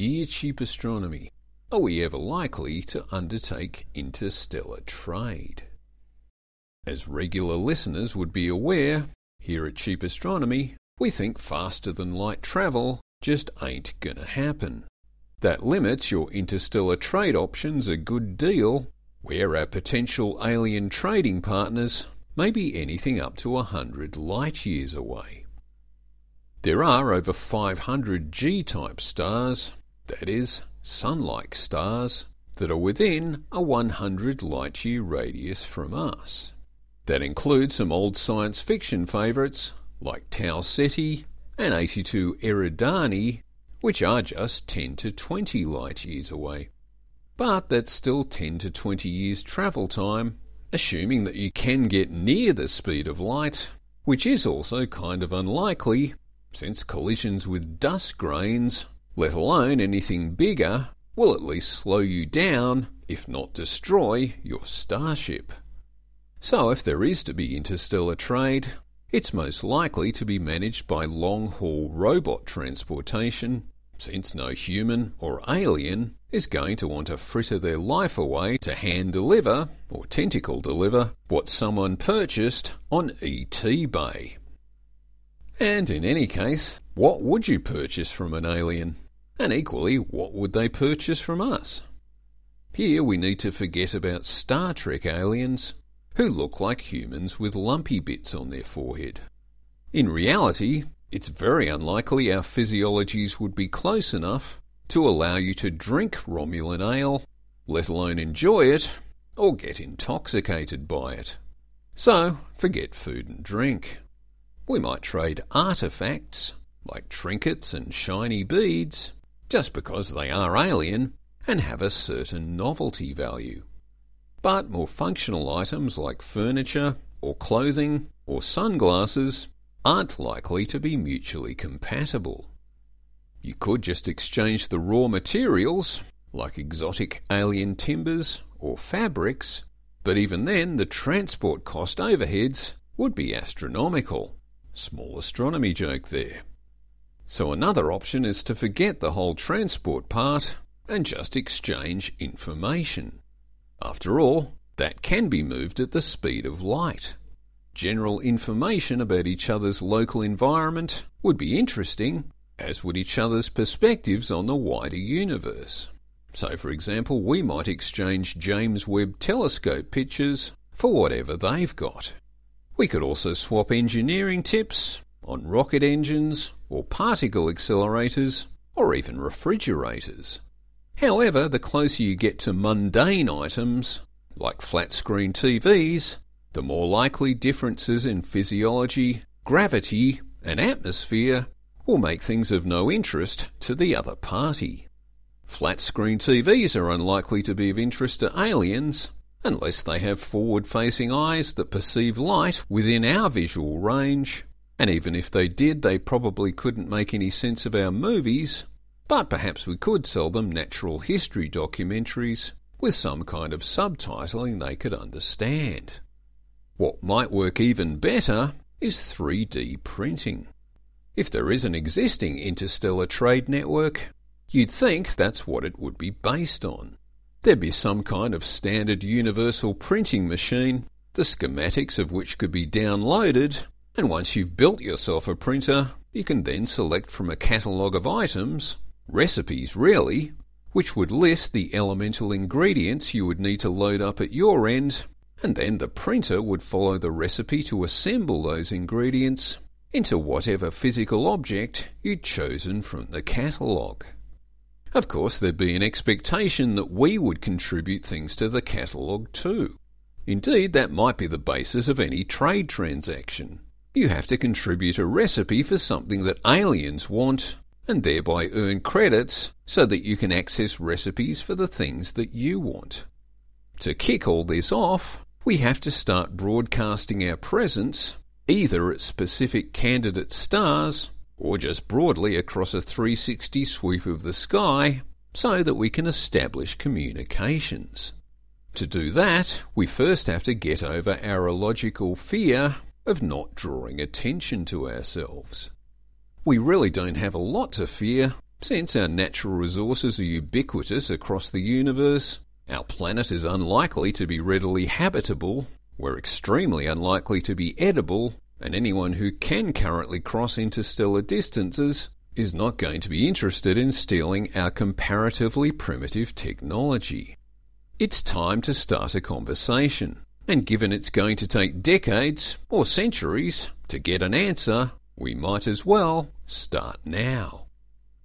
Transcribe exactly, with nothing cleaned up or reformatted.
Dear Cheap Astronomy, are we ever likely to undertake interstellar trade? As regular listeners would be aware, here at Cheap Astronomy, we think faster than light travel just ain't gonna happen. That limits your interstellar trade options a good deal, where our potential alien trading partners may be anything up to a hundred light years away. There are over five hundred G-type stars, that is, sun-like stars, that are within a one hundred light-year radius from us. That includes some old science fiction favourites like Tau Ceti and eighty-two Eridani, which are just ten to twenty light-years away. But that's still ten to twenty years travel time, assuming that you can get near the speed of light, which is also kind of unlikely, since collisions with dust grains, let alone anything bigger, will at least slow you down, if not destroy, your starship. So if there is to be interstellar trade, it's most likely to be managed by long-haul robot transportation, since no human or alien is going to want to fritter their life away to hand-deliver, or tentacle-deliver, what someone purchased on E T Bay. And in any case, what would you purchase from an alien? And equally, what would they purchase from us? Here we need to forget about Star Trek aliens, who look like humans with lumpy bits on their forehead. In reality, it's very unlikely our physiologies would be close enough to allow you to drink Romulan ale, let alone enjoy it, or get intoxicated by it. So, forget food and drink. We might trade artefacts, like trinkets and shiny beads, just because they are alien and have a certain novelty value. But more functional items like furniture or clothing or sunglasses aren't likely to be mutually compatible. You could just exchange the raw materials, like exotic alien timbers or fabrics, but even then the transport cost overheads would be astronomical. Small astronomy joke there. So another option is to forget the whole transport part and just exchange information. After all, that can be moved at the speed of light. General information about each other's local environment would be interesting, as would each other's perspectives on the wider universe. So, for example, we might exchange James Webb telescope pictures for whatever they've got. We could also swap engineering tips on rocket engines or particle accelerators or even refrigerators. However, the closer you get to mundane items, like flat-screen T Vs, the more likely differences in physiology, gravity and atmosphere will make things of no interest to the other party. Flat-screen T Vs are unlikely to be of interest to aliens unless they have forward-facing eyes that perceive light within our visual range, and even if they did, they probably couldn't make any sense of our movies, but perhaps we could sell them natural history documentaries with some kind of subtitling they could understand. What might work even better is three D printing. If there is an existing interstellar trade network, you'd think that's what it would be based on. There'd be some kind of standard universal printing machine, the schematics of which could be downloaded, and once you've built yourself a printer, you can then select from a catalogue of items, recipes really, which would list the elemental ingredients you would need to load up at your end, and then the printer would follow the recipe to assemble those ingredients into whatever physical object you'd chosen from the catalogue. Of course, there'd be an expectation that we would contribute things to the catalogue too. Indeed, that might be the basis of any trade transaction. You have to contribute a recipe for something that aliens want, and thereby earn credits so that you can access recipes for the things that you want. To kick all this off, we have to start broadcasting our presence, either at specific candidate stars, or just broadly across a three sixty sweep of the sky, so that we can establish communications. To do that, we first have to get over our illogical fear of not drawing attention to ourselves. We really don't have a lot to fear Since our natural resources are ubiquitous across the universe, our planet is unlikely to be readily habitable, we're extremely unlikely to be edible, and anyone who can currently cross interstellar distances is not going to be interested in stealing our comparatively primitive technology. It's time to start a conversation, and given it's going to take decades or centuries to get an answer, we might as well start now.